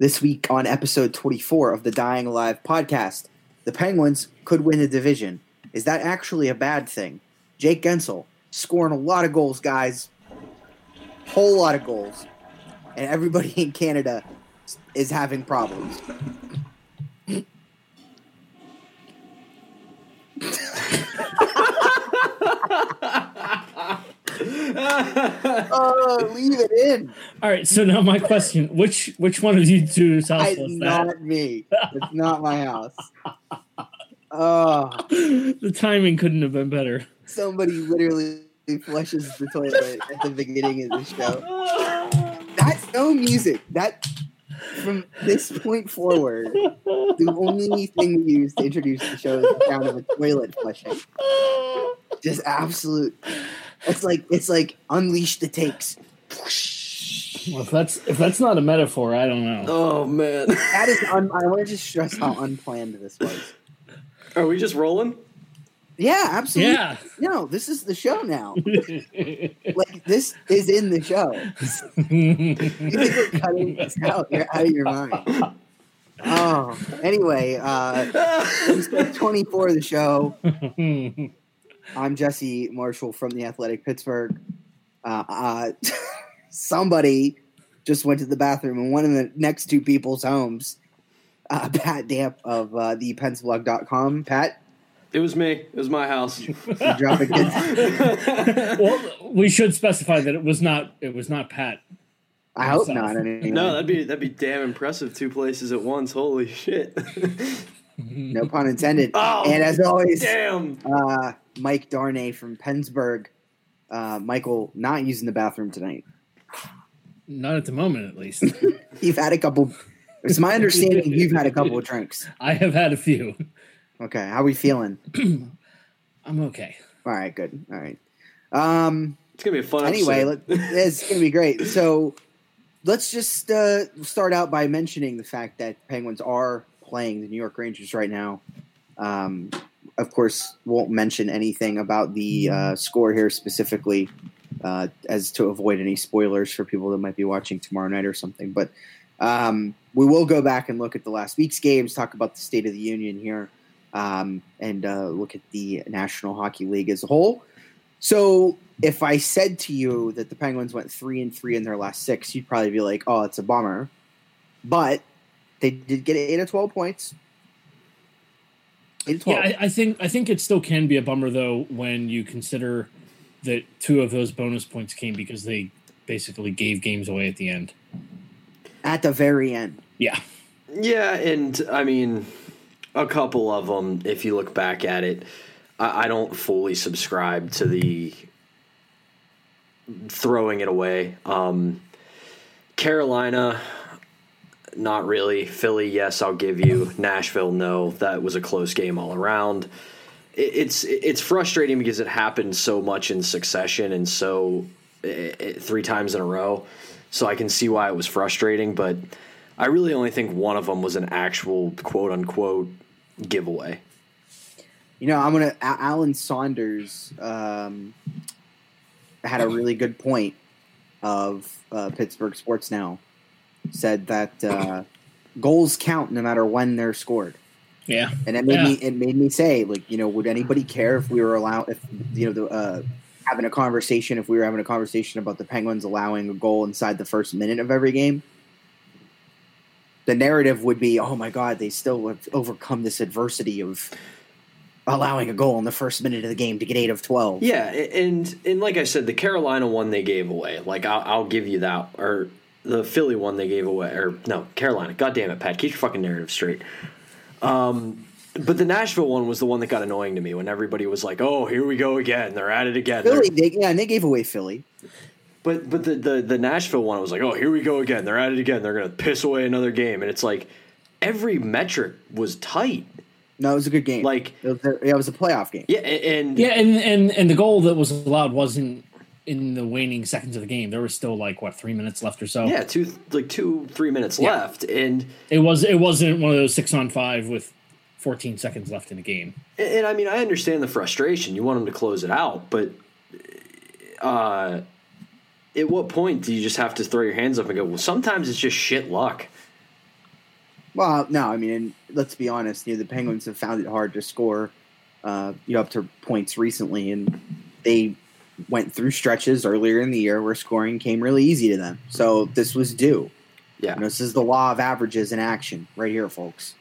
This week on episode 24 of the Dying Alive podcast, the Penguins could win the division. Is that actually a bad thing? Jake Guentzel scoring a lot of goals, guys. Whole lot of goals. And everybody in Canada is having problems. Oh, leave it in. All right, so now my question: which one of you two is house? It's not me. It's not my house. Oh, the timing couldn't have been better. Somebody literally flushes the toilet at the beginning of the show. That's no music. That from this point forward, the only thing we use to introduce the show is the sound of a toilet flushing. Just absolute. It's like unleash the takes. Well, if that's not a metaphor, I don't know. Oh man, that is. I want to just stress how unplanned this was. Are we just rolling? Yeah, absolutely. Yeah. No, this is the show now. Like this is in the show. You think we're cutting this out? You're out of your mind. Oh, anyway, episode 24 of the show. I'm Jesse Marshall from The Athletic Pittsburgh. Somebody just went to the bathroom in one of the next two people's homes. Pat Damp of thepensvlog.com. Pat? It was me. It was my house. Drop it. Well, we should specify that it was not Pat. I hope not. Anyway. No, that'd be damn impressive. Two places at once. Holy shit. No pun intended. Oh, and as always, damn. Mike Darnay from Pensburg. Michael not using the bathroom tonight. Not at the moment, at least. You've had a couple. It's my understanding you've had a couple of drinks. I have had a few. Okay, how are we feeling? I'm okay. All right, good. All right. It's gonna be a fun. Anyway, it's gonna be great. So let's just start out by mentioning the fact that Penguins are playing the New York Rangers right now. Of course, won't mention anything about the score here specifically as to avoid any spoilers for people that might be watching tomorrow night or something. But we will go back and look at the last week's games, talk about the State of the Union here, and look at the National Hockey League as a whole. So if I said to you that the Penguins went 3-3 in their last six, you'd probably be like, oh, it's a bummer. But they did get 8 of 12 points. Yeah, I think it still can be a bummer, though, when you consider that 2 of those bonus points came because they basically gave games away at the end. At the very end. Yeah. Yeah, and, I mean, a couple of them, if you look back at it, I don't fully subscribe to the throwing it away. Carolina... Not really. Philly, yes, I'll give you. Nashville, no. That was a close game all around. It's frustrating because it happened so much in succession and so three times in a row. So I can see why it was frustrating, but I really only think one of them was an actual quote-unquote giveaway. You know, I'm going to – Alan Saunders had a really good point of Pittsburgh Sports Now. Said that goals count no matter when they're scored. Yeah, and it made me say, like, you know, would anybody care if we were having a conversation about the Penguins allowing a goal inside the first minute of every game? The narrative would be, oh my God, they still have overcome this adversity of allowing a goal in the first minute of the game to get 8 of 12. Yeah, and like I said, the Carolina one they gave away. Like I'll give you that. Or the Philly one they gave away, or no, Carolina. God damn it, Pat. Keep your fucking narrative straight. But the Nashville one was the one that got annoying to me when everybody was like, oh, here we go again. They're at it again. Philly, and they gave away Philly. But the Nashville one, I was like, oh, here we go again. They're at it again. They're going to piss away another game. And it's like every metric was tight. No, it was a good game. Like it was a playoff game. Yeah, and the goal that was allowed wasn't in the waning seconds of the game. There was still 3 minutes left or so. Yeah, 3 minutes left, and it wasn't one of those 6-on-5 with 14 seconds left in the game. And I mean, I understand the frustration. You want them to close it out, but at what point do you just have to throw your hands up and go? Well, sometimes it's just shit luck. Well, no, I mean, let's be honest. You know, the Penguins have found it hard to score, up to points recently, and they went through stretches earlier in the year where scoring came really easy to them. So this was due. Yeah, you know, this is the law of averages in action, right here, folks.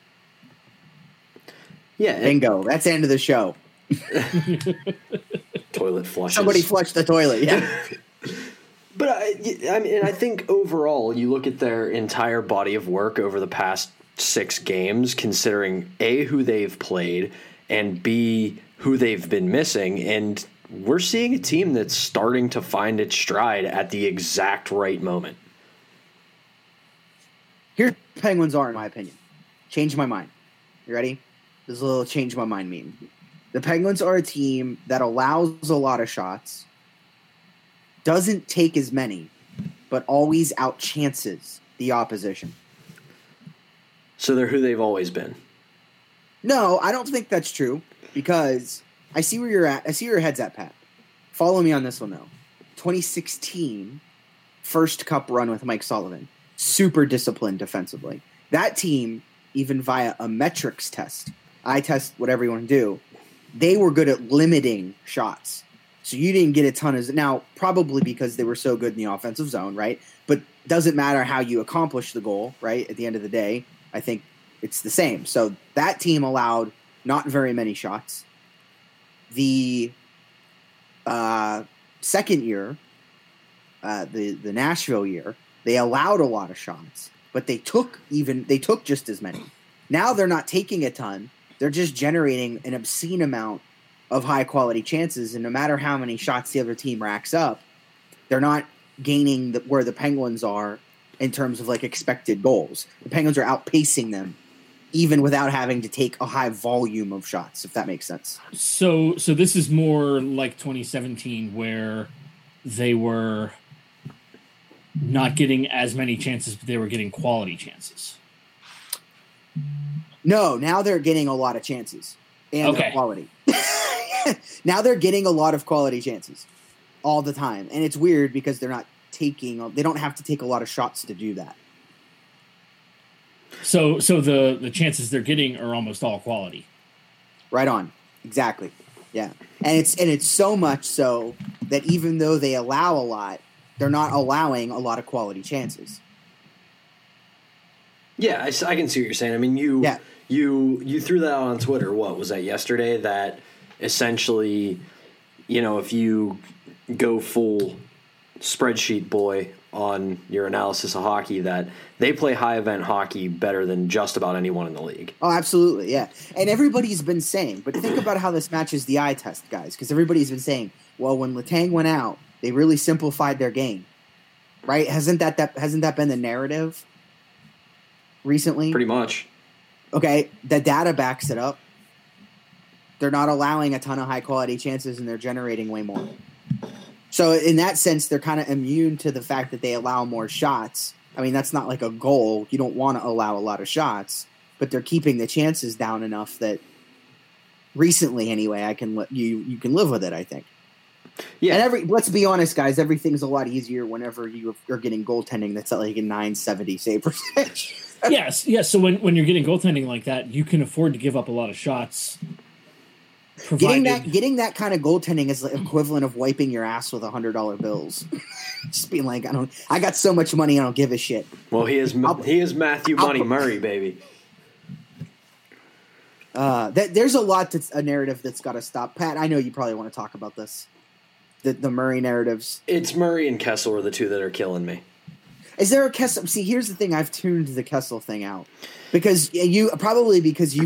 Yeah, bingo. That's the end of the show. Toilet flushes. Somebody flushed the toilet. Yeah. But I mean, I think overall, you look at their entire body of work over the past six games, considering A, who they've played, and B, who they've been missing, and we're seeing a team that's starting to find its stride at the exact right moment. Here the Penguins are, in my opinion. Change my mind. You ready? This is a little change my mind meme. The Penguins are a team that allows a lot of shots, doesn't take as many, but always outchances the opposition. So they're who they've always been. No, I don't think that's true, because I see where you're at. I see where your head's at, Pat. Follow me on this one, though. 2016, first cup run with Mike Sullivan. Super disciplined defensively. That team, even via a metrics test, I test whatever you want to do, they were good at limiting shots. So you didn't get a ton of – now, probably because they were so good in the offensive zone, right? But doesn't matter how you accomplish the goal, right? At the end of the day, I think it's the same. So that team allowed not very many shots. The second year, the Nashville year, they allowed a lot of shots, but they took just as many. Now they're not taking a ton; they're just generating an obscene amount of high quality chances. And no matter how many shots the other team racks up, they're not gaining where the Penguins are in terms of like expected goals. The Penguins are outpacing them, even without having to take a high volume of shots. If that makes sense. So this is more like 2017, where they were not getting as many chances, but they were getting quality chances. No, now they're getting a lot of chances and okay. Quality. Now they're getting a lot of quality chances all the time. And it's weird because they don't have to take a lot of shots to do that. So the chances they're getting are almost all quality. Right on. Exactly. Yeah. And it's so much so that even though they allow a lot, they're not allowing a lot of quality chances. Yeah, I can see what you're saying. I mean, you threw that out on Twitter. What was that yesterday? That essentially, you know, if you go full spreadsheet boy on your analysis of hockey, that they play high event hockey better than just about anyone in the league. Oh, absolutely, yeah. And everybody's been saying, but think about how this matches the eye test, guys, because everybody's been saying, well, when Letang went out, they really simplified their game, right? Hasn't that been the narrative recently? Pretty much. Okay, the data backs it up. They're not allowing a ton of high-quality chances, and they're generating way more. So in that sense, they're kind of immune to the fact that they allow more shots. I mean, that's not like a goal. You don't want to allow a lot of shots, but they're keeping the chances down enough that recently, anyway, you can live with it, I think. Yeah, and let's be honest, guys. Everything's a lot easier whenever you're getting goaltending that's at like a 970 save percentage. Yes. So when you're getting goaltending like that, you can afford to give up a lot of shots. Getting that kind of goaltending is the equivalent of wiping your ass with $100 bills. Just being like, I got so much money, I don't give a shit. Well, he is Matthew Money Murray, baby. There's a lot that's a narrative that's got to stop. Pat, I know you probably want to talk about this. The Murray narratives. It's Murray and Kessel are the two that are killing me. Is there a Kessel? See, here's the thing. I've tuned the Kessel thing out because you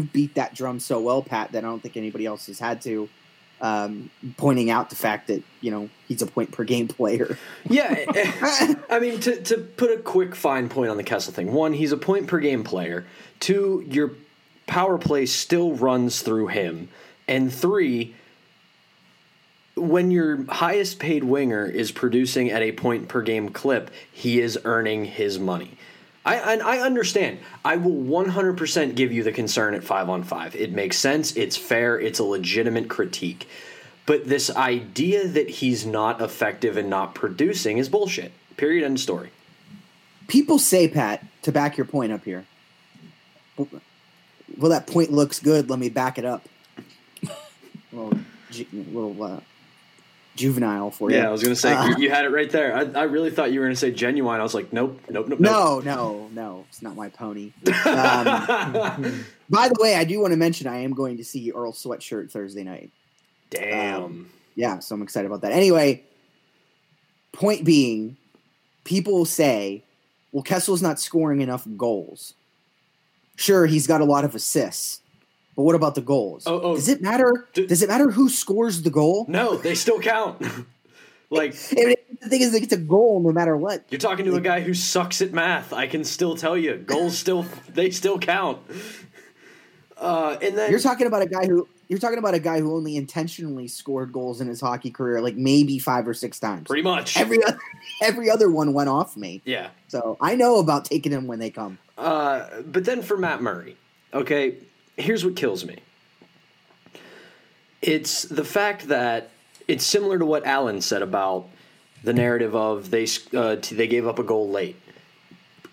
beat that drum so well, Pat, that I don't think anybody else has had to, pointing out the fact that, you know, he's a point per game player. Yeah. I mean, to put a quick fine point on the Kessel thing. One, he's a point per game player. Two, your power play still runs through him. And three, when your highest paid winger is producing at a point per game clip, he is earning his money. I understand. I will 100% give you the concern at 5-on-5. It makes sense. It's fair. It's a legitimate critique. But this idea that he's not effective and not producing is bullshit. Period. End story. People say, Pat, to back your point up here, well, that point looks good. Let me back it up. Little juvenile for you. Yeah, I was going to say, you had it right there. I really thought you were going to say genuine. I was like, nope. No. It's not my pony. By the way, I do want to mention I am going to see Earl Sweatshirt Thursday night. Damn. Yeah, so I'm excited about that. Anyway, point being, people say, well, Kessel's not scoring enough goals. Sure, he's got a lot of assists. But what about the goals? Does it matter? Does it matter who scores the goal? No, they still count. Like the thing is, it's a goal no matter what. You're talking to a guy who sucks at math. I can still tell you, goals still count. And then you're talking about a guy who only intentionally scored goals in his hockey career, like maybe 5 or 6 times. Pretty much every other one went off me. Yeah. So I know about taking them when they come. But then for Matt Murray, okay. Here's what kills me. It's the fact that it's similar to what Alan said about the narrative of they gave up a goal late.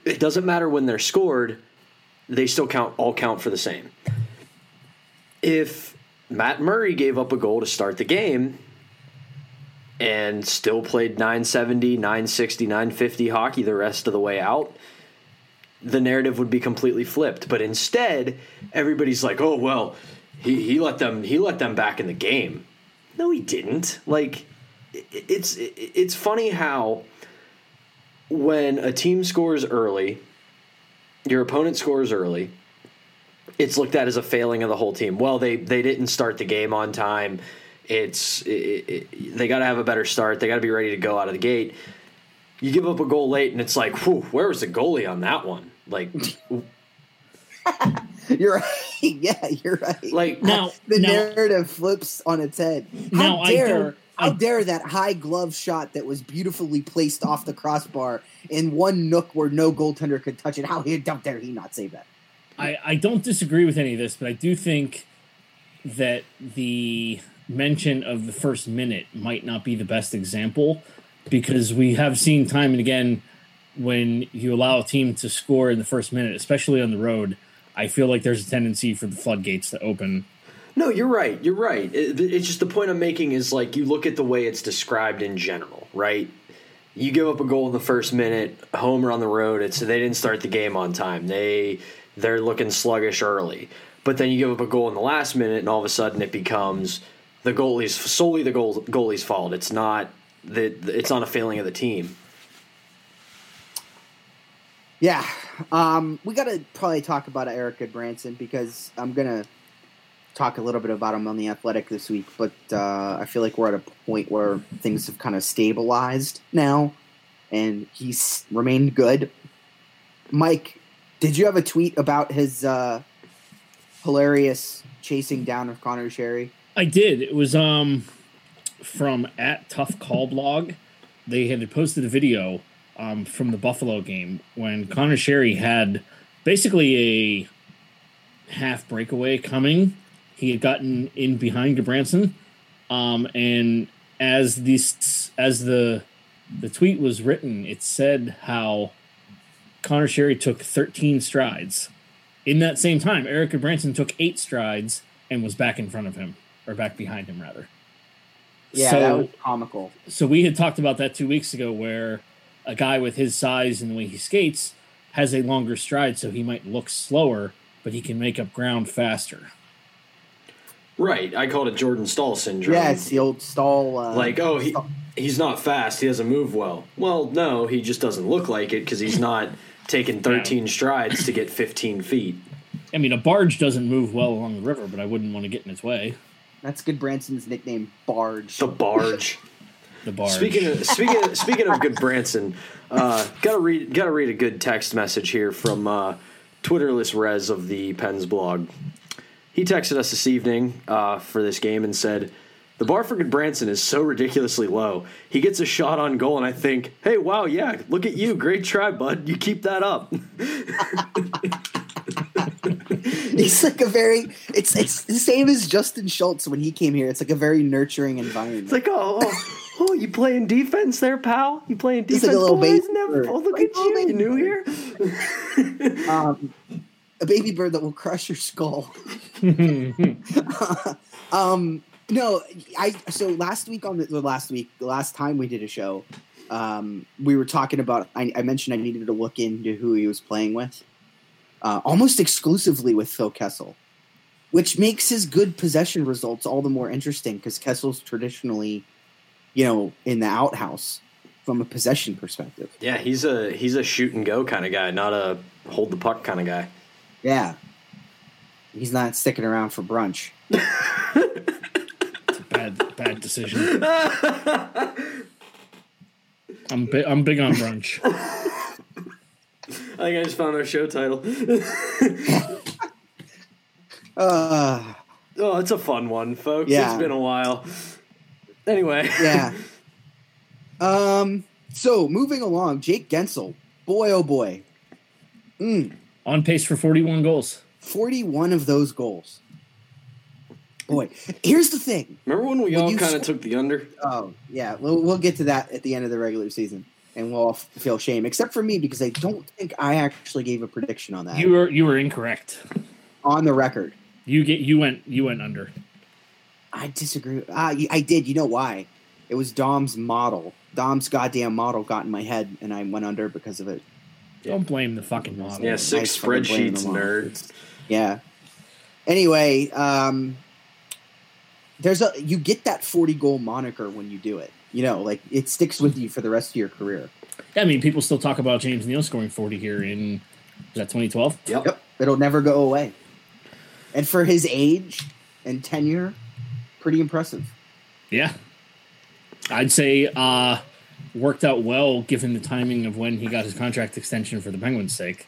It doesn't matter when they're scored. They still count for the same. If Matt Murray gave up a goal to start the game and still played 970, 960, 950 hockey the rest of the way out, the narrative would be completely flipped. But instead, everybody's like, oh, well, he let them back in the game. No, he didn't. Like, it's funny how when a team scores early, your opponent scores early, it's looked at as a failing of the whole team. Well, they didn't start the game on time. They got to have a better start. They got to be ready to go out of the gate. You give up a goal late, and it's like, whew, where was the goalie on that one? Like, you're right. Yeah, you're right. Like now, the narrative flips on its head. How dare that high glove shot that was beautifully placed off the crossbar in one nook where no goaltender could touch it? How dare he not save that? I don't disagree with any of this, but I do think that the mention of the first minute might not be the best example. Because we have seen time and again when you allow a team to score in the first minute, especially on the road, I feel like there's a tendency for the floodgates to open. No, you're right. You're right. It's just the point I'm making is like you look at the way it's described in general, right? You give up a goal in the first minute, home or on the road, it's they didn't start the game on time. They're looking sluggish early. But then you give up a goal in the last minute, and all of a sudden it becomes solely the goalie's fault. It's not. It's not a failing of the team. Yeah. We got to probably talk about Erik Gudbranson because I'm going to talk a little bit about him on The Athletic this week, but I feel like we're at a point where things have kind of stabilized now and he's remained good. Mike, did you have a tweet about his hilarious chasing down of Connor Sherry? I did. It was from @ToughCallBlog, they had posted a video from the Buffalo game when Connor Sherry had basically a half breakaway coming. He had gotten in behind Gudbranson, and as the tweet was written, it said how Connor Sherry took 13 strides. In that same time, Erik Gudbranson took 8 strides and was back in front of him, or back behind him rather. Yeah, so, that was comical. So we had talked about that 2 weeks ago where a guy with his size and the way he skates has a longer stride, so he might look slower, but he can make up ground faster. Right. I called it Jordan Staal syndrome. Yeah, it's the old Staal. He's not fast. He doesn't move well. Well, no, he just doesn't look like it because he's not taking 13 strides to get 15 feet. I mean, a barge doesn't move well along the river, but I wouldn't want to get in its way. That's Gudbranson's nickname, Barge. The Barge. The Barge. Speaking of Gudbranson, gotta read a good text message here from Twitterless Rez of the Pens blog. He texted us this evening for this game and said, "The bar for Gudbranson is so ridiculously low. He gets a shot on goal, and I think, hey, wow, yeah, look at you, great try, bud. You keep that up." He's like a very – it's the same as Justin Schultz when he came here. It's like a very nurturing environment. It's like, oh, you playing defense there, pal? You playing defense? He's like a little boys, never, oh, look like, at you. You new here? a baby bird that will crush your skull. So last week on the last time we did a show, we were talking about, I mentioned I needed to look into who he was playing with, almost exclusively with Phil Kessel, which makes his good possession results all the more interesting because Kessel's traditionally, in the outhouse from a possession perspective. Yeah, he's a shoot and go kind of guy, not a hold the puck kind of guy. Yeah. He's not sticking around for brunch. It's a bad decision. I'm big on brunch. I think I just found our show title. Oh, it's a fun one, folks. Yeah. It's been a while. Anyway. Yeah. So, moving along, Jake Guentzel. Boy, oh boy. On pace for 41 goals. 41 of those goals. Boy, here's the thing. Remember when all kind of took the under? Oh, yeah. We'll get to that at the end of the regular season. And we'll all feel shame. Except for me, because I don't think I actually gave a prediction on that. You were incorrect. On the record. You went under. I disagree. I did. You know why? It was Dom's model. Dom's goddamn model got in my head, and I went under because of it. Don't blame the fucking model. Yeah, 6 spreadsheets, nerds. Yeah. Anyway, you get that 40-goal moniker when you do it. It sticks with you for the rest of your career. Yeah, I mean, people still talk about James Neal scoring 40 here in, is that 2012? Yep. It'll never go away. And for his age and tenure, pretty impressive. Yeah. I'd say worked out well given the timing of when he got his contract extension for the Penguins' sake.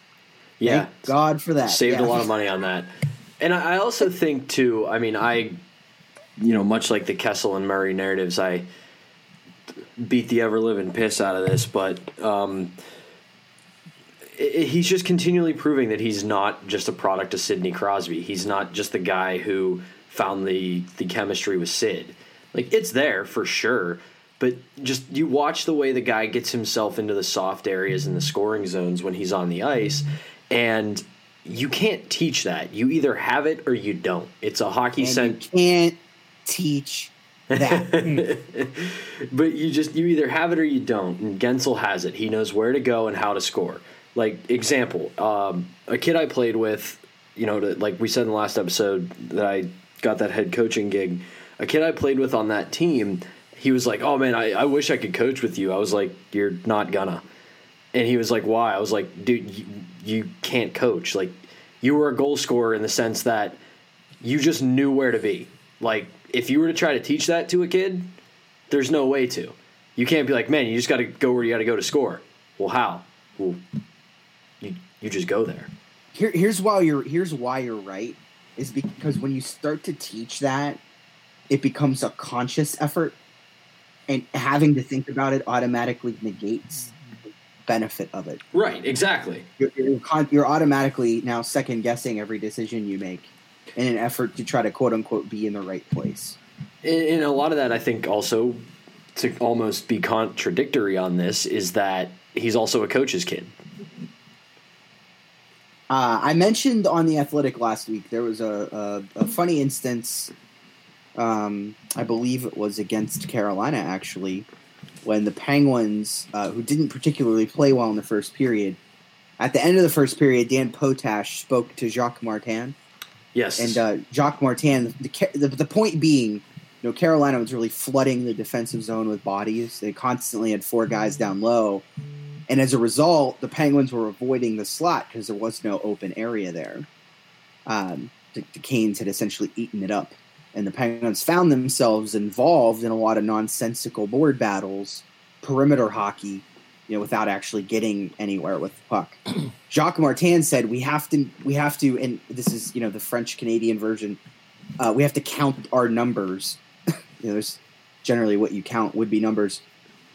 Yeah. Thank God for that. Saved a lot of money on that. And I also think, too, I mean, much like the Kessel and Murray narratives, I beat the ever-living piss out of this, but he's just continually proving that he's not just a product of Sidney Crosby. He's not just the guy who found the chemistry with Sid. Like, it's there for sure, but just you watch the way the guy gets himself into the soft areas and the scoring zones when he's on the ice, and you can't teach that. You either have it or you don't. It's a hockey sense. You can't teach that. But you either have it or you don't, and Guentzel has it. He knows where to go and how to score. Like, example, a kid I played with, like we said in the last episode that I got that head coaching gig, a kid I played with on that team, he was like, oh, man, I wish I could coach with you. I was like, you're not gonna. And he was like, why? I was like, dude, you can't coach. Like, you were a goal scorer in the sense that you just knew where to be. Like, if you were to try to teach that to a kid, there's no way to. You can't be like, man, you just got to go where you got to go to score. Well, how? Well, you just go there. Here's why you're right, is because when you start to teach that, it becomes a conscious effort, and having to think about it automatically negates the benefit of it. Right, exactly. You're automatically now second-guessing every decision you make in an effort to try to, quote-unquote, be in the right place. And a lot of that, I think, also, to almost be contradictory on this, is that he's also a coach's kid. I mentioned on The Athletic last week there was a funny instance – I believe it was against Carolina, actually, when the Penguins, who didn't particularly play well in the first period, at the end of the first period, Dan Potash spoke to Jacques Martin. Yes. And Jacques Martin, the point being, Carolina was really flooding the defensive zone with bodies. They constantly had 4 guys down low. And as a result, the Penguins were avoiding the slot because there was no open area there. The Canes had essentially eaten it up. And the Penguins found themselves involved in a lot of nonsensical board battles, perimeter hockey, without actually getting anywhere with the puck. Jacques Martin said, we have to, and this is, the French-Canadian version, we have to count our numbers. There's generally what you count would be numbers.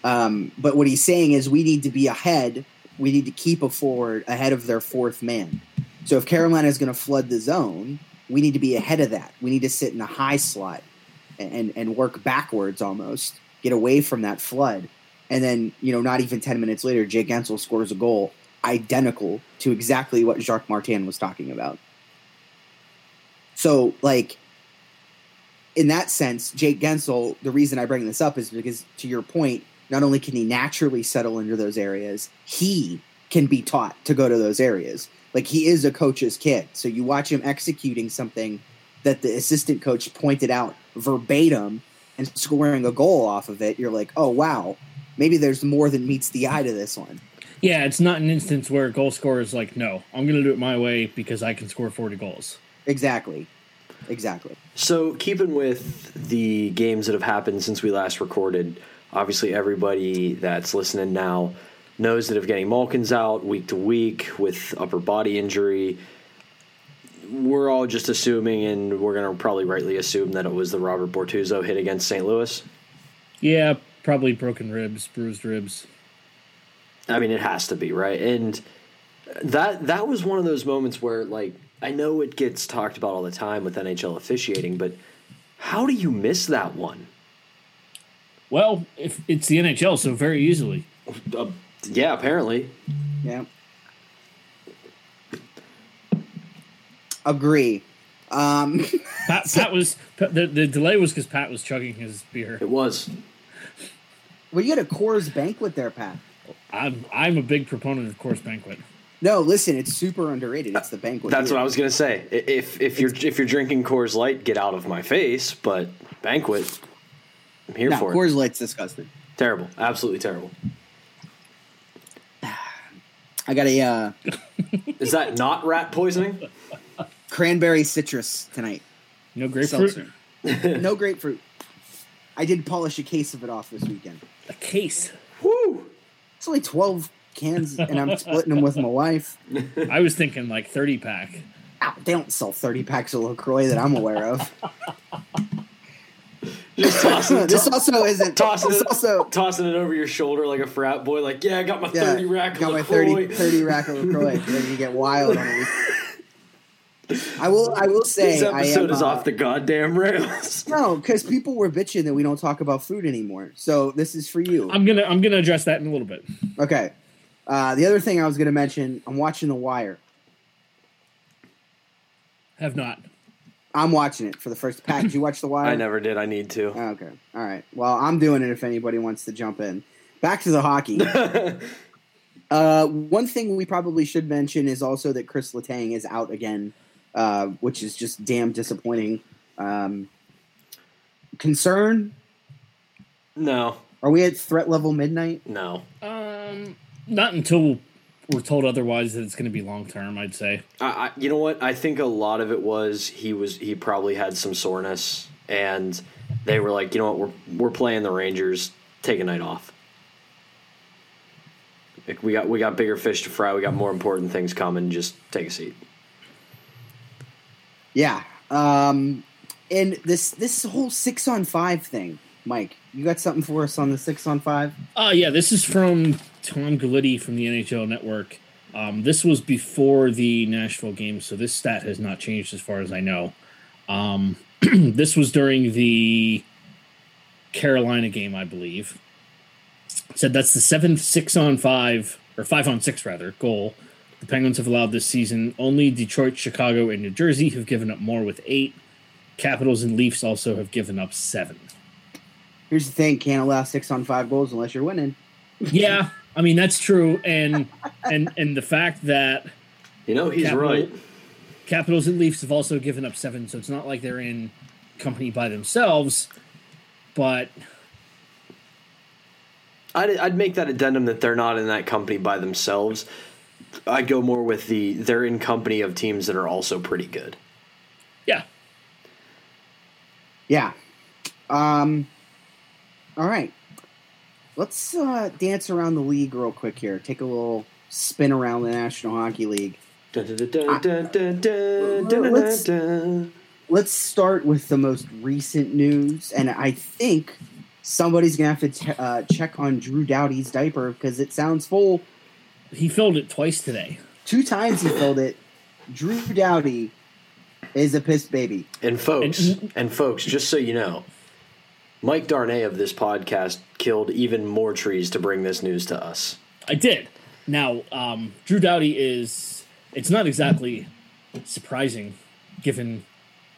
But what he's saying is we need to be ahead. We need to keep a forward ahead of their fourth man. So if Carolina is going to flood the zone, we need to be ahead of that. We need to sit in a high slot and work backwards almost, get away from that flood. And then, not even 10 minutes later, Jake Guentzel scores a goal. identical to exactly what Jacques Martin was talking about. So, like, in that sense, Jake Guentzel, the reason I bring this up is because, to your point, not only can he naturally settle into those areas, he can be taught to go to those areas. Like, he is a coach's kid. So you watch him executing something that the assistant coach pointed out verbatim and scoring a goal off of it. You're like, oh, wow, maybe there's more than meets the eye to this one. Yeah, it's not an instance where a goal scorer is like, no, I'm going to do it my way because I can score 40 goals. Exactly. So keeping with the games that have happened since we last recorded, obviously everybody that's listening now knows that if getting Malkin's out week to week with upper body injury, we're all just assuming, and we're going to probably rightly assume, that it was the Robert Bortuzzo hit against St. Louis. Yeah, probably broken ribs, bruised ribs. I mean, it has to be, right? And that was one of those moments where, like, I know it gets talked about all the time with NHL officiating, but how do you miss that one? Well, if it's the NHL, so very easily. Yeah, apparently. Yeah. Agree. Pat was the delay was because Pat was chugging his beer. It was. Well, you had a Coors Banquet there, Pat. I'm a big proponent of Coors Banquet. No, listen, it's super underrated. It's the banquet. That's beer. What I was gonna say. If you're drinking Coors Light, get out of my face. But Banquet, I'm here for it. Coors Light's disgusting. Terrible, absolutely terrible. I got a. Is that not rat poisoning? Cranberry citrus tonight. No grapefruit. No grapefruit. I did polish a case of it off this weekend. A case. Woo! It's only 12 cans, and I'm splitting them with my wife. I was thinking like 30 pack. Ow, they don't sell 30 packs of LaCroix that I'm aware of. Just tossing it. This also isn't tossing it over your shoulder like a frat boy. Like, yeah, I got my 30 rack. Got my 30 rack of LaCroix. Then you get wild on it. I will say, this episode is off the goddamn rails. No, because people were bitching that we don't talk about food anymore. So this is for you. I'm gonna address that in a little bit. Okay. The other thing I was gonna mention, I'm watching The Wire. Have not. I'm watching it for the first pack. Did you watch The Wire? I never did. I need to. Okay. All right. Well, I'm doing it if anybody wants to jump in. Back to the hockey. One thing we probably should mention is also that Chris Letang is out again, which is just damn disappointing. Concern? No. Are we at threat level midnight? No. Not until we're told otherwise that it's going to be long-term, I'd say. You know what? I think a lot of it was he probably had some soreness, and they were like, you know what, we're playing the Rangers. Take a night off. We got bigger fish to fry. We got more important things coming. Just take a seat. Yeah. And this whole 6-on-5 thing, Mike, you got something for us on the 6-on-5? Yeah, this is from Tom Galiti from the NHL Network. This was before the Nashville game, so this stat has not changed as far as I know. This was during the Carolina game, I believe. Said that's the seventh 6-on-5, or 5-on-6 rather, goal the Penguins have allowed this season. Only Detroit, Chicago, and New Jersey have given up more with 8. Capitals and Leafs also have given up 7. Here's the thing, can't allow 6-on-5 goals unless you're winning. Yeah, I mean, that's true. And the fact that... You know, he's right. Capitals and Leafs have also given up 7, so it's not like they're in company by themselves, but... I'd make that addendum that they're not in that company by themselves. I'd go more with they're in company of teams that are also pretty good. Yeah. Yeah. All right. Let's dance around the league real quick here. Take a little spin around the National Hockey League. Let's start with the most recent news, and I think... Somebody's going to have to check on Drew Doughty's diaper because it sounds full. He filled it twice today. 2 times he filled it. Drew Doughty is a piss baby. And folks, just so you know, Mike Darnay of this podcast killed even more trees to bring this news to us. I did. Now, Drew Doughty is, it's not exactly surprising given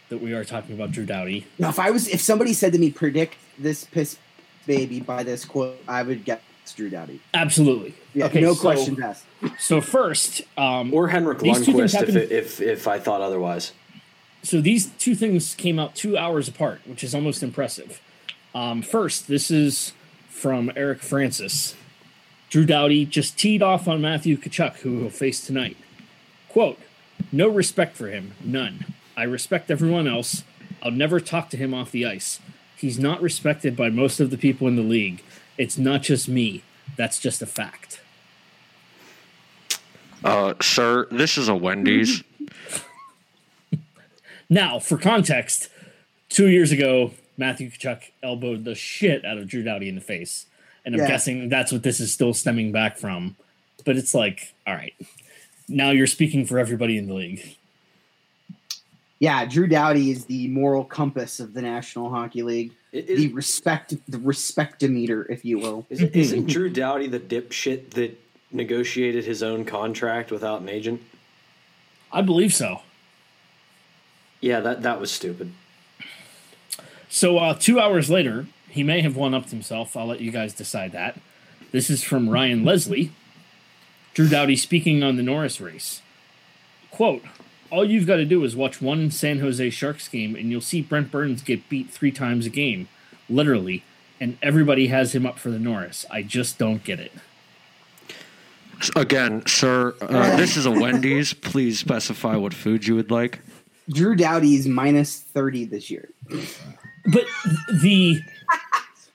that we are talking about Drew Doughty. Now, if somebody said to me, predict this piss baby by this quote, I would guess Drew Doughty. Absolutely. Yeah, okay, no questions asked. So first, or Henrik Lundqvist if I thought otherwise. So these two things came out 2 hours apart, which is almost impressive. First, this is from Eric Francis. Drew Doughty just teed off on Matthew Tkachuk, who he'll face tonight. Quote, no respect for him, none. I respect everyone else. I'll never talk to him off the ice. He's not respected by most of the people in the league. It's not just me. That's just a fact. Sir, this is a Wendy's. Now, for context, 2 years ago, Matthew Tkachuk elbowed the shit out of Drew Doughty in the face. And I'm guessing that's what this is still stemming back from. But it's like, all right, now you're speaking for everybody in the league. Yeah, Drew Doughty is the moral compass of the National Hockey League. The respectometer, if you will. Isn't Drew Doughty the dipshit that negotiated his own contract without an agent? I believe so. Yeah, that was stupid. So 2 hours later, he may have one-upped himself. I'll let you guys decide that. This is from Ryan Leslie. Drew Doughty speaking on the Norris race. Quote, all you've got to do is watch one San Jose Sharks game, and you'll see Brent Burns get beat 3 times a game, literally, and everybody has him up for the Norris. I just don't get it. Again, sir, this is a Wendy's. Please specify what food you would like. Drew Doughty is minus 30 this year. But the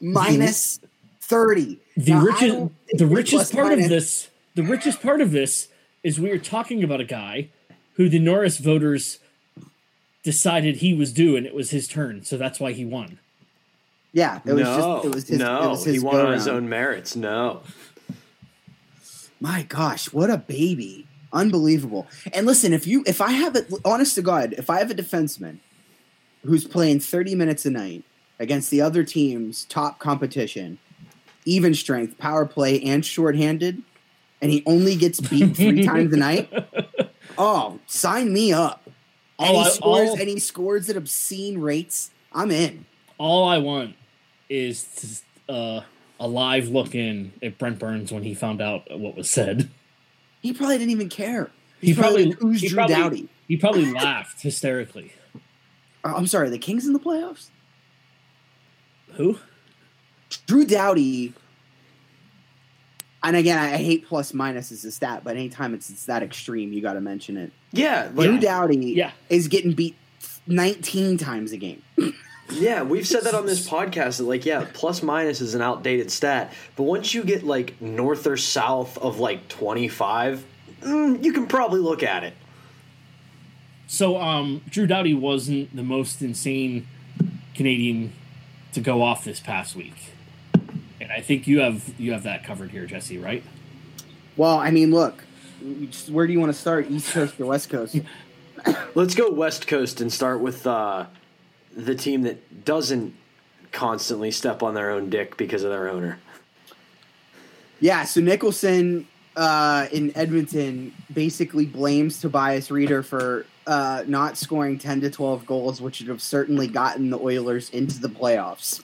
minus 30. The richest part of this is we are talking about a guy who the Norris voters decided he was due, and it was his turn, so that's why he won. Yeah, it was his. He won on his own merits. No. My gosh, what a baby. Unbelievable. And listen, if I have a defenseman who's playing 30 minutes a night against the other team's top competition, even strength, power play, and shorthanded, and he only gets beat 3 times a night, oh, sign me up. And he scores at obscene rates. I'm in. All I want is a live look in at Brent Burns when he found out what was said. He probably didn't even care. He probably He probably laughed hysterically. I'm sorry, the Kings in the playoffs? Who? Drew Doughty. And again, I hate plus minus as a stat, but anytime it's that extreme, you got to mention it. Yeah. Drew Doughty is getting beat 19 times a game. Yeah, we've said that on this podcast. That plus minus is an outdated stat. But once you get north or south of 25, you can probably look at it. So Drew Doughty wasn't the most insane Canadian to go off this past week. And I think you have that covered here, Jesse, right? Well, I mean, look, where do you want to start, East Coast or West Coast? Let's go West Coast and start with the team that doesn't constantly step on their own dick because of their owner. Yeah, so Nicholson in Edmonton basically blames Tobias Reeder for not scoring 10 to 12 goals, which would have certainly gotten the Oilers into the playoffs.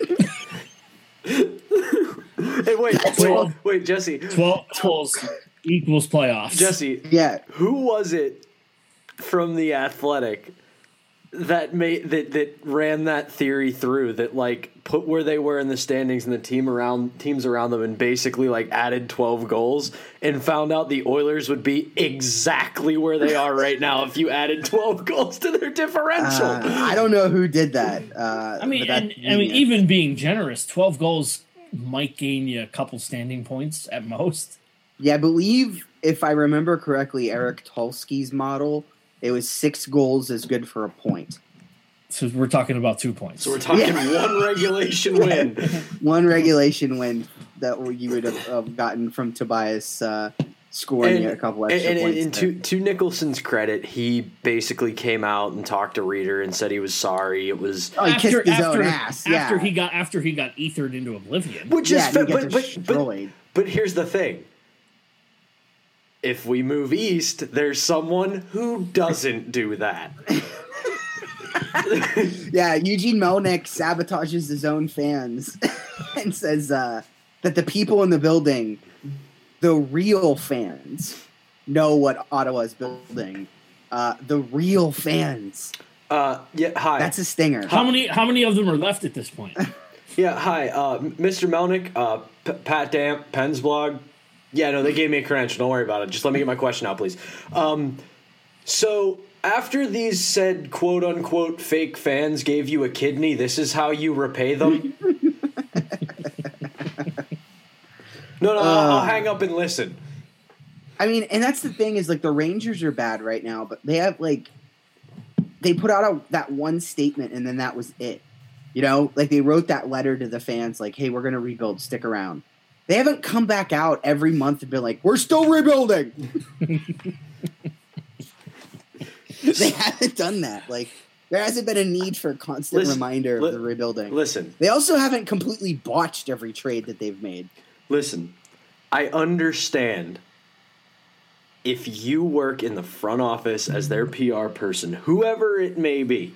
Hey, wait, Jesse. 12 goals equals playoffs. Jesse, who was it from The Athletic that ran that theory through that put where they were in the standings and the teams around them and basically added 12 goals and found out the Oilers would be exactly where they are right now if you added 12 goals to their differential? I don't know who did that. Even being generous, 12 goals might gain you a couple standing points at most. Yeah, I believe if I remember correctly, Eric Tulski's model. It was 6 goals is good for a point. So we're talking about 2 points. So we're talking one regulation win. One regulation win that you would have gotten from Tobias scoring a couple extra points. And to Nicholson's credit, he basically came out and talked to Reeder and said he was sorry. It was he kissed his own ass. After he got ethered into oblivion. Which is fair, but here's the thing. if we move east, there's someone who doesn't do that. Yeah, Eugene Melnick sabotages his own fans and says that the people in the building, the real fans, know what Ottawa's building. The real fans. Yeah, hi. That's a stinger. How many of them are left at this point? Yeah, hi. Mr. Melnick, Pat Damp, Penn's blog. Yeah, no, they gave me a credential. Don't worry about it. Just let me get my question out, please. So after these said quote-unquote fake fans gave you a kidney, this is how you repay them? No, I'll hang up and listen. I mean, and that's the thing is, like, the Rangers are bad right now, but they have, like, they put out that one statement and then that was it. You know, like, they wrote that letter to the fans, like, hey, we're going to rebuild, stick around. They haven't come back out every month and been like, we're still rebuilding. They haven't done that. Like, there hasn't been a need for a constant reminder of the rebuilding. Listen. They also haven't completely botched every trade that they've made. Listen, I understand if you work in the front office as their PR person, whoever it may be,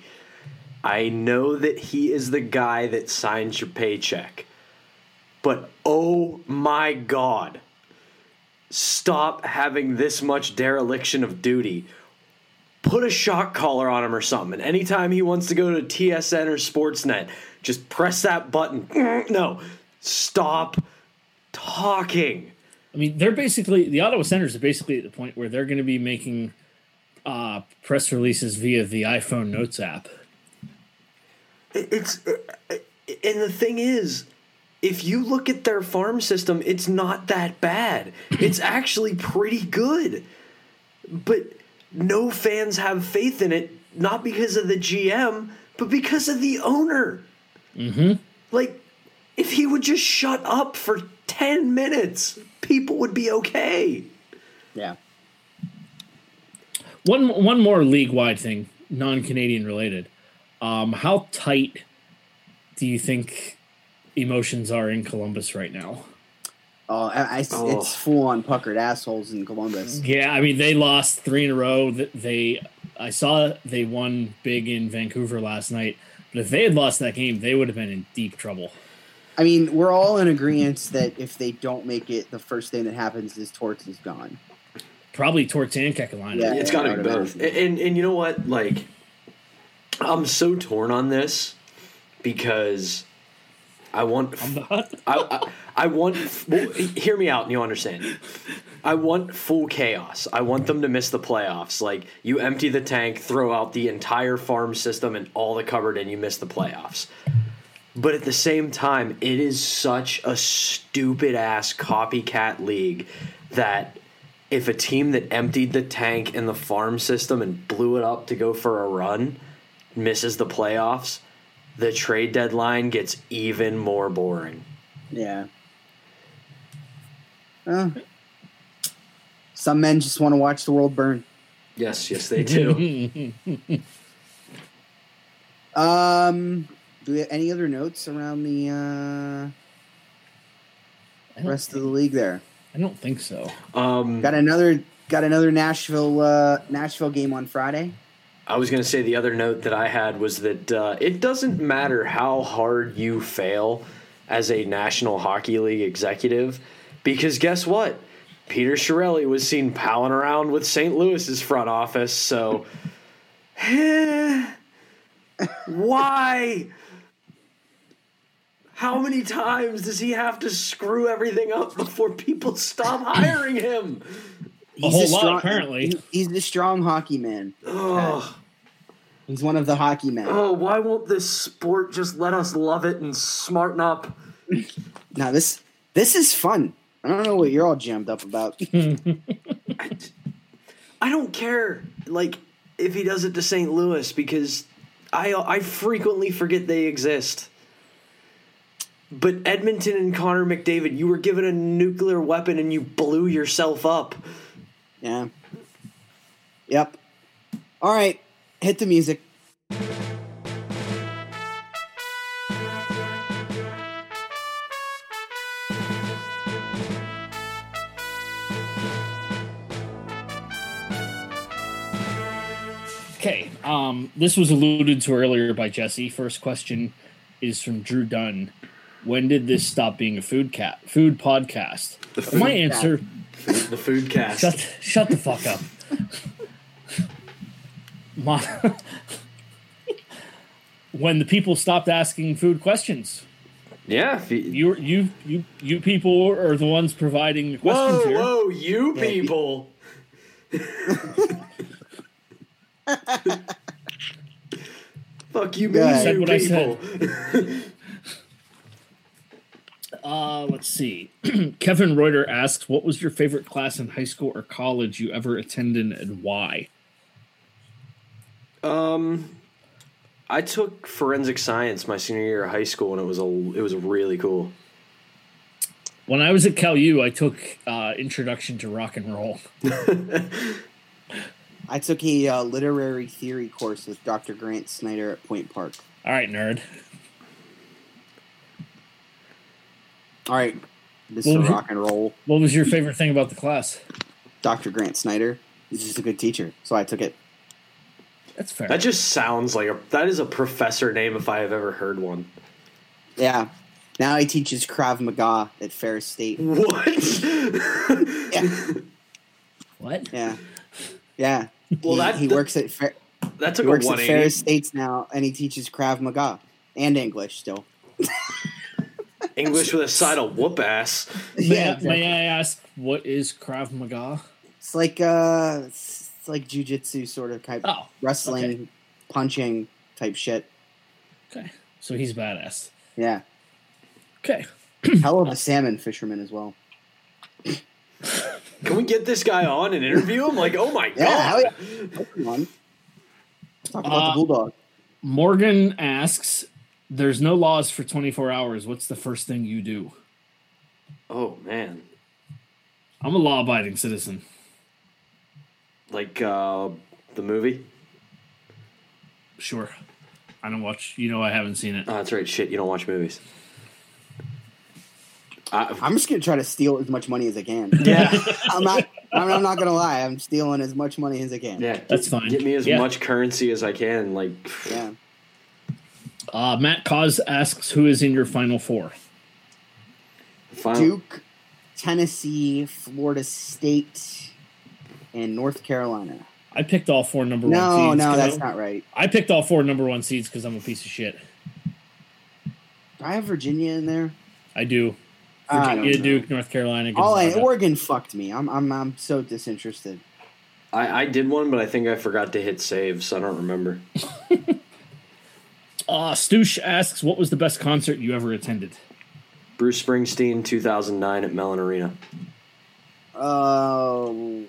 I know that he is the guy that signs your paycheck. But, oh my God, stop having this much dereliction of duty. Put a shock collar on him or something. And anytime he wants to go to TSN or Sportsnet, just press that button. No, stop talking. I mean, they're basically, the Ottawa Senators are basically at the point where they're going to be making press releases via the iPhone Notes app. And the thing is, if you look at their farm system, it's not that bad. It's actually pretty good. But no fans have faith in it, not because of the GM, but because of the owner. Mm-hmm. Like, if he would just shut up for 10 minutes, people would be okay. Yeah. One more league-wide thing, non-Canadian related. How tight do you think emotions are in Columbus right now? Oh, it's full-on puckered assholes in Columbus. Yeah, I mean, they lost 3 in a row. I saw they won big in Vancouver last night, but if they had lost that game, they would have been in deep trouble. I mean, we're all in agreement that if they don't make it, the first thing that happens is Torts is gone. Probably Torts and Kekalina. Yeah, it's got to be both. And you know what? Like, I'm so torn on this because I want. I want. Well, hear me out, and you'll understand. I want full chaos. I want them to miss the playoffs. Like, you empty the tank, throw out the entire farm system and all the cupboard, and you miss the playoffs. But at the same time, it is such a stupid-ass copycat league that if a team that emptied the tank in the farm system and blew it up to go for a run misses the playoffs, the trade deadline gets even more boring. Yeah. Some men just want to watch the world burn. Yes, they do. Do we have any other notes around the rest of the league there? I don't think so. Got another Nashville game on Friday. I was going to say the other note that I had was that it doesn't matter how hard you fail as a National Hockey League executive, because guess what? Peter Chiarelli was seen palling around with St. Louis's front office, so why? How many times does he have to screw everything up before people stop hiring him? A whole lot, apparently. He's the strong hockey man. Oh. He's one of the hockey men. Oh, why won't this sport just let us love it and smarten up? Now, this is fun. I don't know what you're all jammed up about. I don't care, like, if he does it to St. Louis, because I frequently forget they exist. But Edmonton and Connor McDavid, you were given a nuclear weapon and you blew yourself up. Yeah. Yep. All right. Hit the music. Okay. This was alluded to earlier by Jesse. First question is from Drew Dunn. When did this stop being a food podcast? My answer... The food cast. Shut the fuck up. When the people stopped asking food questions. Yeah, you people are the ones providing the questions here. Whoa, you people! Fuck you, man! Said what people. I said. Let's see. Kevin Reuter asks, "What was your favorite class in high school or college you ever attended, and why?" I took forensic science my senior year of high school, and it was really cool. When I was at Cal U, I took Introduction to Rock and Roll. I took a literary theory course with Dr. Grant Snyder at Point Park. All right, nerd. All right, Mr. Rock and Roll. What was your favorite thing about the class? Dr. Grant Snyder. He's just a good teacher, so I took it. That's fair. That just sounds like that is a professor name if I have ever heard one. Yeah. Now he teaches Krav Maga at Ferris State. What? Yeah. What? Yeah. Yeah. Well, he works at Ferris States now, and he teaches Krav Maga and English still. English with a side of whoop ass. Yeah. May I ask, what is Krav Maga? It's like It's like jiu-jitsu sort of type, wrestling, okay. Punching type shit. Okay, so he's badass. Yeah. Okay. Hell of a salmon fisherman as well. Can we get this guy on and interview him? Like, oh my God. Yeah. Talk about the Bulldog. Morgan asks, there's no laws for 24 hours. What's the first thing you do? Oh, man. I'm a law-abiding citizen. Like the movie? Sure. I don't watch... You know I haven't seen it. Oh, that's right. Shit, you don't watch movies. I'm just going to try to steal as much money as I can. Yeah. I'm not going to lie. I'm stealing as much money as I can. Yeah, that's fine. Get me as much currency as I can. Like, yeah. Matt Cause asks, who is in your Final Four? Duke, Tennessee, Florida State... and North Carolina. I picked all four number one seeds. No, that's not right. I picked all four number one seeds because I'm a piece of shit. Do I have Virginia in there? I do. Virginia, Duke, North Carolina. Oregon fucked me. I'm so disinterested. I did one, but I think I forgot to hit save, so I don't remember. Stoosh asks, what was the best concert you ever attended? Bruce Springsteen, 2009 at Mellon Arena. Oh...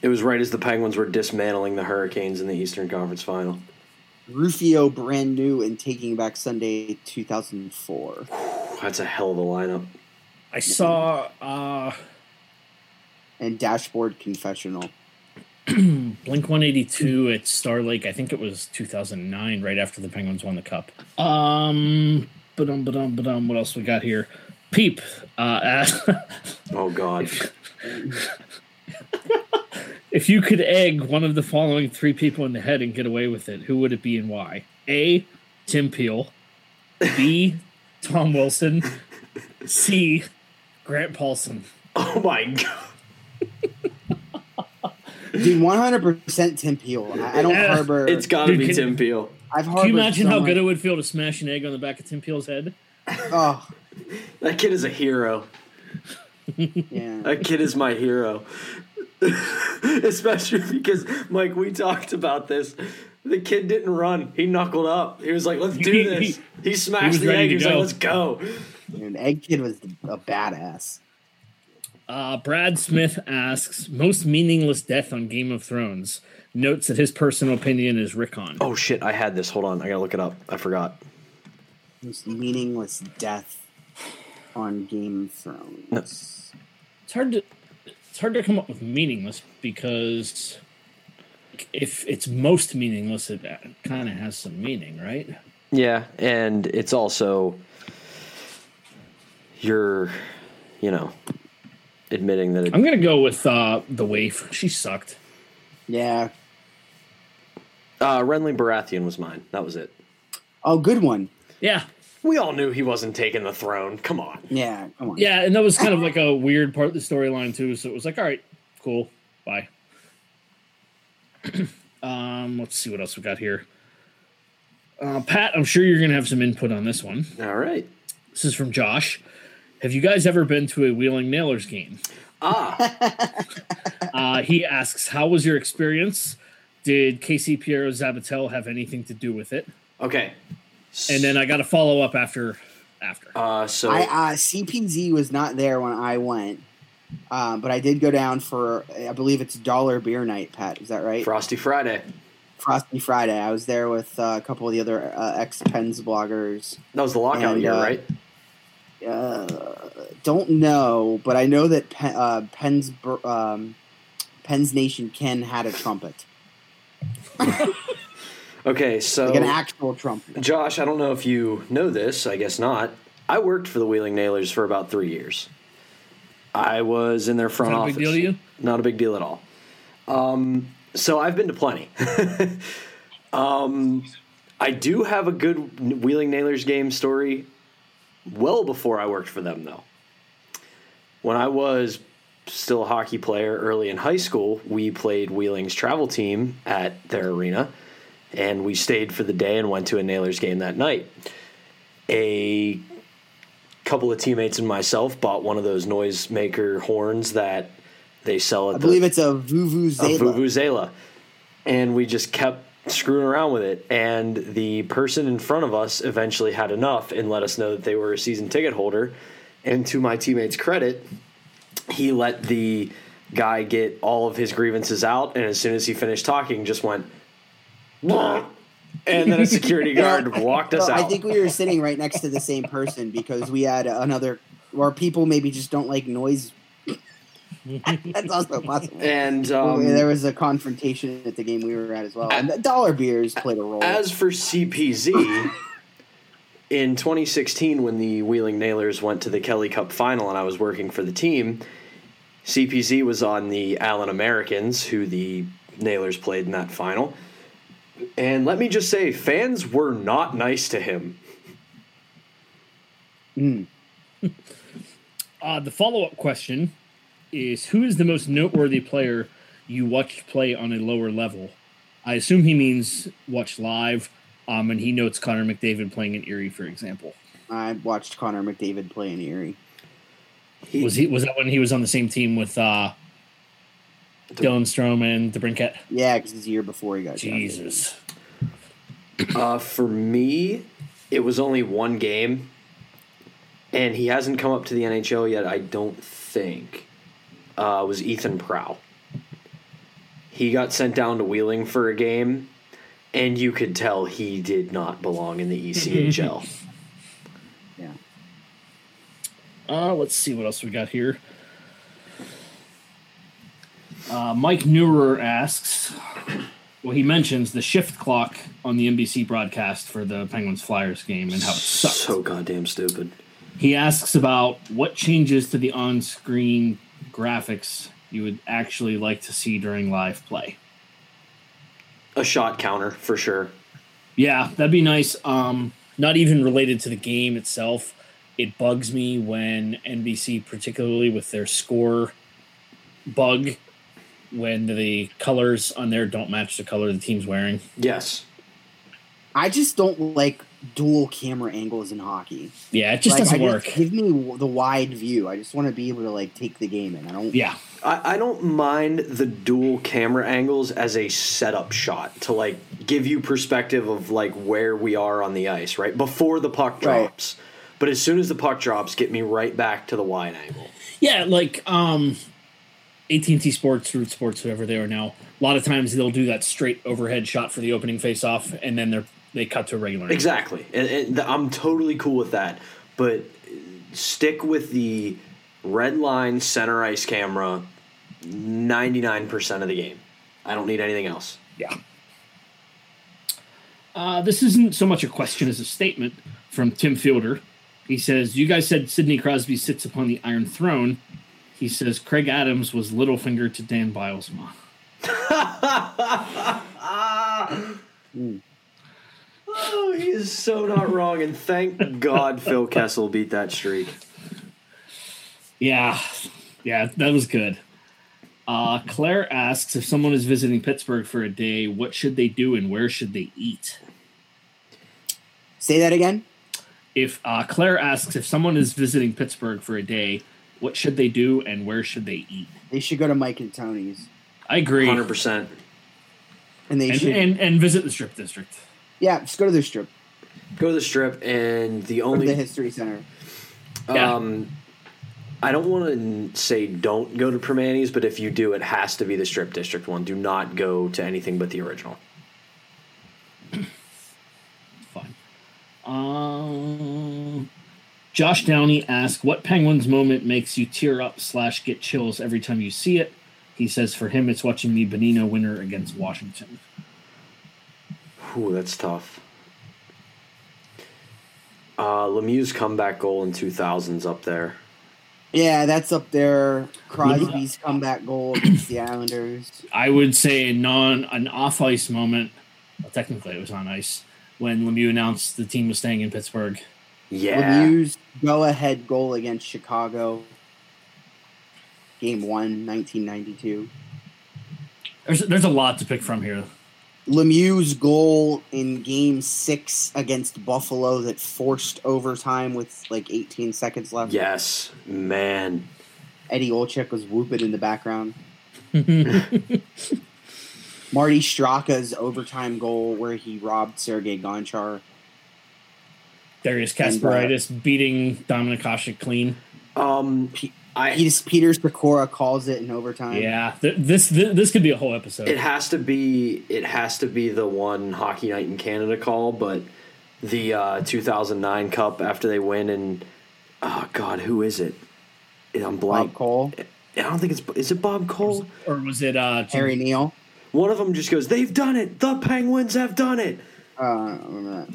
It was right as the Penguins were dismantling the Hurricanes in the Eastern Conference Final. Rufio, Brand New, and Taking Back Sunday, 2004. That's a hell of a lineup. I saw... and Dashboard Confessional. Blink-182 at Starlake. I think it was 2009, right after the Penguins won the Cup. What else we got here? Peep. Oh, God. If you could egg one of the following three people in the head and get away with it, who would it be and why? A, Tim Peel. B, Tom Wilson. C, Grant Paulson. Oh, my God. Dude, 100% Tim Peel. I don't harbor... It's got to be Tim Peel. Can you imagine how good it would feel to smash an egg on the back of Tim Peel's head? Oh, that kid is a hero. Yeah. That kid is my hero. Especially because, Mike, we talked about this. The kid didn't run. He knuckled up. He was like, let's do this. He smashed the egg. He was like, let's go. Dude, Egg Kid was a badass. Brad Smith asks, most meaningless death on Game of Thrones. Notes that his personal opinion is Rickon. Oh, shit. I had this. Hold on. I got to look it up. I forgot. Most meaningless death on Game of Thrones. No. It's hard to come up with meaningless because if it's most meaningless, it kind of has some meaning, right? Yeah, and it's also you're, admitting that. I'm gonna go with the waif. She sucked. Yeah, Renly Baratheon was mine. That was it. Oh, good one. Yeah. We all knew he wasn't taking the throne. Come on. Yeah. Come on. Yeah, and that was kind of like a weird part of the storyline, too. So it was like, all right, cool. Bye. Let's see what else we got here. Pat, I'm sure you're going to have some input on this one. All right. This is from Josh. Have you guys ever been to a Wheeling Nailers game? He asks, how was your experience? Did KC Piero Zabatel have anything to do with it? Okay. And then I got a follow-up after. So CPZ was not there when I went, but I did go down for, I believe it's dollar beer night, Pat. Is that right? Frosty Friday. I was there with a couple of the other ex-Pens bloggers. That was the lockout year, right? Don't know, but I know that Pens Nation Ken had a trumpet. Okay, so like an actual trumpet. Josh, I don't know if you know this. I guess not. I worked for the Wheeling Nailers for about 3 years. I was in their front office. Not a big deal to you? Not a big deal at all. So I've been to plenty. I do have a good Wheeling Nailers game story. Well before I worked for them, though. When I was still a hockey player early in high school, we played Wheeling's travel team at their arena, and we stayed for the day and went to a Nailers game that night. A couple of teammates and myself bought one of those noisemaker horns that they sell at I believe it's a Vuvuzela. A Vuvuzela. And we just kept screwing around with it, and the person in front of us eventually had enough and let us know that they were a season ticket holder. And to my teammate's credit, he let the guy get all of his grievances out, and as soon as he finished talking, just went Bleh! And then a security guard walked us out. I think we were sitting right next to the same person because we had another, or people maybe just don't like noise. That's also possible. And there was a confrontation at the game we were at as well. And the dollar beers played a role. As for CPZ, in 2016 when the Wheeling Nailers went to the Kelly Cup final and I was working for the team, CPZ was on the Allen Americans, who the Nailers played in that final. And let me just say, fans were not nice to him. Mm. The follow-up question is, who is the most noteworthy player you watched play on a lower level? I assume he means watch live, and he notes Connor McDavid playing in Erie, for example. I watched Connor McDavid play in Erie. Was that when he was on the same team with Dylan Strome and DeBrincat? Yeah, because it was the year before he got Jesus. For me, it was only one game, and he hasn't come up to the NHL yet, I don't think. Was Ethan Prow. He got sent down to Wheeling for a game, and you could tell he did not belong in the ECHL. Yeah. Let's see what else we got here. Mike Neurer asks, well, he mentions the shift clock on the NBC broadcast for the Penguins Flyers game and how it sucks. So goddamn stupid. He asks about what changes to the on-screen graphics you would actually like to see during live play. A shot counter for sure. Yeah, that'd be nice. Not even related to the game itself. It bugs me when NBC, particularly with their score bug, when the colors on there don't match the color the team's wearing. Yes. I just don't like dual camera angles in hockey. Yeah, it just doesn't work. Give me the wide view. I just want to be able to take the game in. I don't mind the dual camera angles as a setup shot to give you perspective of where we are on the ice, right? Before the puck drops. Right. But as soon as the puck drops, get me right back to the wide angle. Yeah, AT&T Sports, Root Sports, whatever they are now, a lot of times they'll do that straight overhead shot for the opening face-off, and then they cut to a regular. Exactly. And I'm totally cool with that. But stick with the red line center ice camera 99% of the game. I don't need anything else. Yeah. This isn't so much a question as a statement from Tim Fielder. He says, you guys said Sidney Crosby sits upon the Iron Throne. He says Craig Adams was Littlefinger to Dan Bylsma. so not wrong, and thank God Phil Kessel beat that streak. Yeah, that was good. Claire asks, if someone is visiting Pittsburgh for a day, what should they do and where should they eat? Say that again? If Claire asks, if someone is visiting Pittsburgh for a day, what should they do and where should they eat? They should go to Mike and Tony's. I agree. 100%. And they should. And visit the Strip District. Yeah, just go to the Strip. Go to the Strip and the only... Or the History Center. Yeah. I don't want to say don't go to Primanti's, but if you do, it has to be the Strip District one. Do not go to anything but the original. Fine. Josh Downey asks, what Penguins moment makes you tear up / get chills every time you see it? He says for him, it's watching the Bonino winner against Washington. Ooh, that's tough. Lemieux's comeback goal in 2000's up there. Yeah, that's up there. Crosby's comeback goal against the Islanders. I would say an off-ice moment. Well, technically, it was on ice when Lemieux announced the team was staying in Pittsburgh. Yeah. Lemieux's go-ahead goal against Chicago. Game 1, 1992. There's a lot to pick from here. Lemieux's goal in Game 6 against Buffalo that forced overtime with, 18 seconds left. Yes, man. Eddie Olczyk was whooping in the background. Marty Straka's overtime goal where he robbed Sergei Gonchar. Darius Kasparaitis beating Dominik Hasek clean. Peters Pecora calls it in overtime. Yeah, this could be a whole episode. It has to be the one Hockey Night in Canada call, but the 2009 Cup after they win and who is it? I'm blank. Bob Cole. I don't think is it Bob Cole or was it Harry Neal? One of them just goes, "They've done it. The Penguins have done it." I don't remember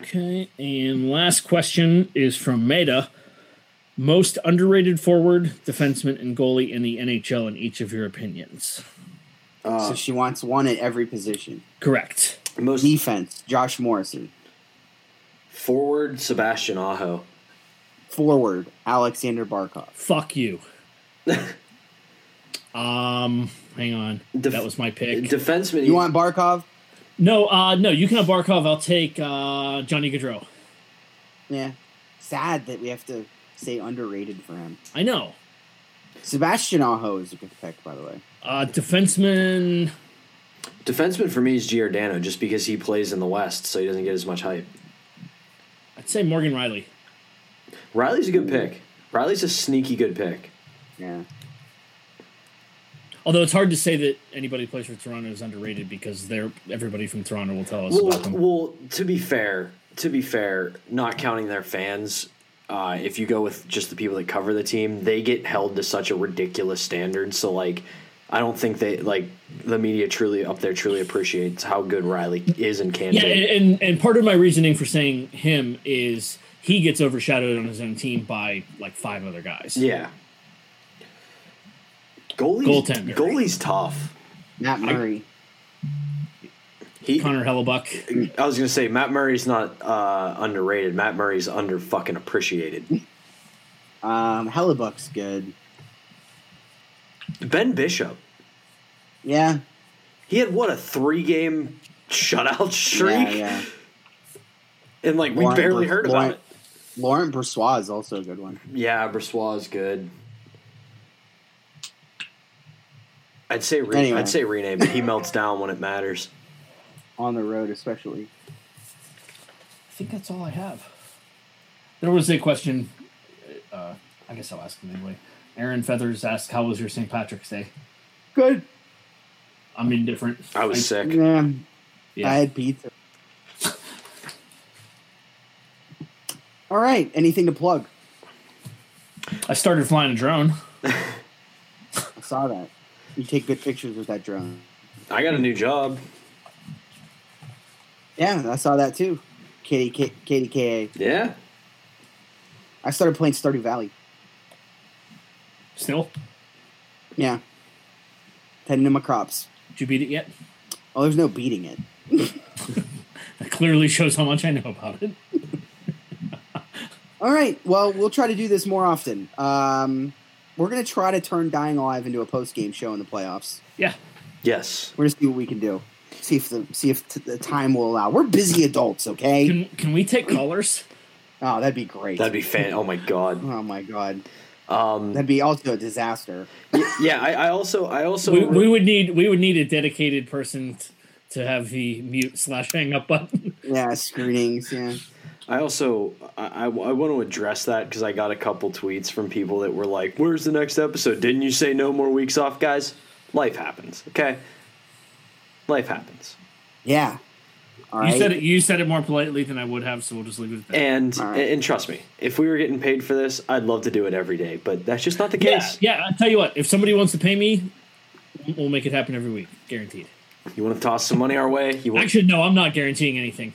that. Okay, and last question is from Maida. Most underrated forward, defenseman, and goalie in the NHL in each of your opinions. So she wants one at every position. Correct. Most defense, Josh Morrissey. Forward, Sebastian Aho. Forward, Alexander Barkov. Fuck you. Hang on. That was my pick. Defenseman. You want Barkov? No, you can have Barkov. I'll take Johnny Gaudreau. Yeah. Sad that we have to say underrated for him. I know. Sebastian Aho is a good pick, by the way. Defenseman. Defenseman for me is Giordano, just because he plays in the West, so he doesn't get as much hype. I'd say Morgan Rielly. Rielly's a good pick. Rielly's a sneaky good pick. Yeah. Although it's hard to say that anybody who plays for Toronto is underrated because everybody from Toronto will tell us about them. Well, to be fair, not counting their fans, if you go with just the people that cover the team, they get held to such a ridiculous standard. So, I don't think the media truly appreciates how good Rielly is in Canada. Yeah, and part of my reasoning for saying him is he gets overshadowed on his own team by, 5 other guys. Yeah. Goalie's tough. Matt Murray. Connor Hellebuck. I was going to say, Matt Murray's not underrated. Matt Murray's fucking appreciated. Hellebuck's good. Ben Bishop. Yeah. He had, a 3-game shutout streak? Yeah. And, we barely heard about it. Laurent Brossoit is also a good one. Yeah, Brossoit is good. I'd say rename, but he melts down when it matters. On the road, especially. I think that's all I have. There was a question. I guess I'll ask him anyway. Aaron Feathers asked, "How was your St. Patrick's Day?" Good. I'm indifferent. I was sick. Yeah. I had pizza. All right. Anything to plug? I started flying a drone. I saw that. You take good pictures with that drone. I got a new job. Yeah, I saw that too. KDKA. Yeah. I started playing Stardew Valley. Still? Yeah. Tending to my crops. Did you beat it yet? Oh, there's no beating it. That clearly shows how much I know about it. All right. Well, we'll try to do this more often. We're going to try to turn Dying Alive into a post-game show in the playoffs. Yeah. Yes. We're going to see what we can do. See if the time will allow. We're busy adults, okay? Can we take callers? Oh, that'd be great. That'd be fan. Oh my god. Oh my god. That'd be also a disaster. Yeah, I also we would need a dedicated person to have the mute/hang up button. Yeah, screenings. Yeah. I want to address that because I got a couple tweets from people that were like, "Where's the next episode? Didn't you say no more weeks off, guys? Life happens, okay? Life happens." Yeah. All right. You said it more politely than I would have, so we'll just leave it at that. And right. And trust me, if we were getting paid for this, I'd love to do it every day, but that's just not the case. Yeah, I tell you what, if somebody wants to pay me, we'll make it happen every week, guaranteed. You want to toss some money our way? Actually, no, I'm not guaranteeing anything.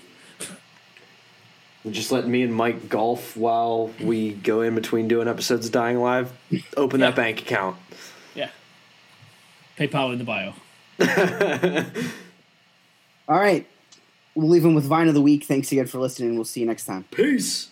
You're just letting me and Mike golf while we go in between doing episodes of Dying Alive. Open that bank account. Yeah. PayPal in the bio. All right. We'll leave him with Vine of the Week. Thanks again for listening. We'll see you next time. Peace.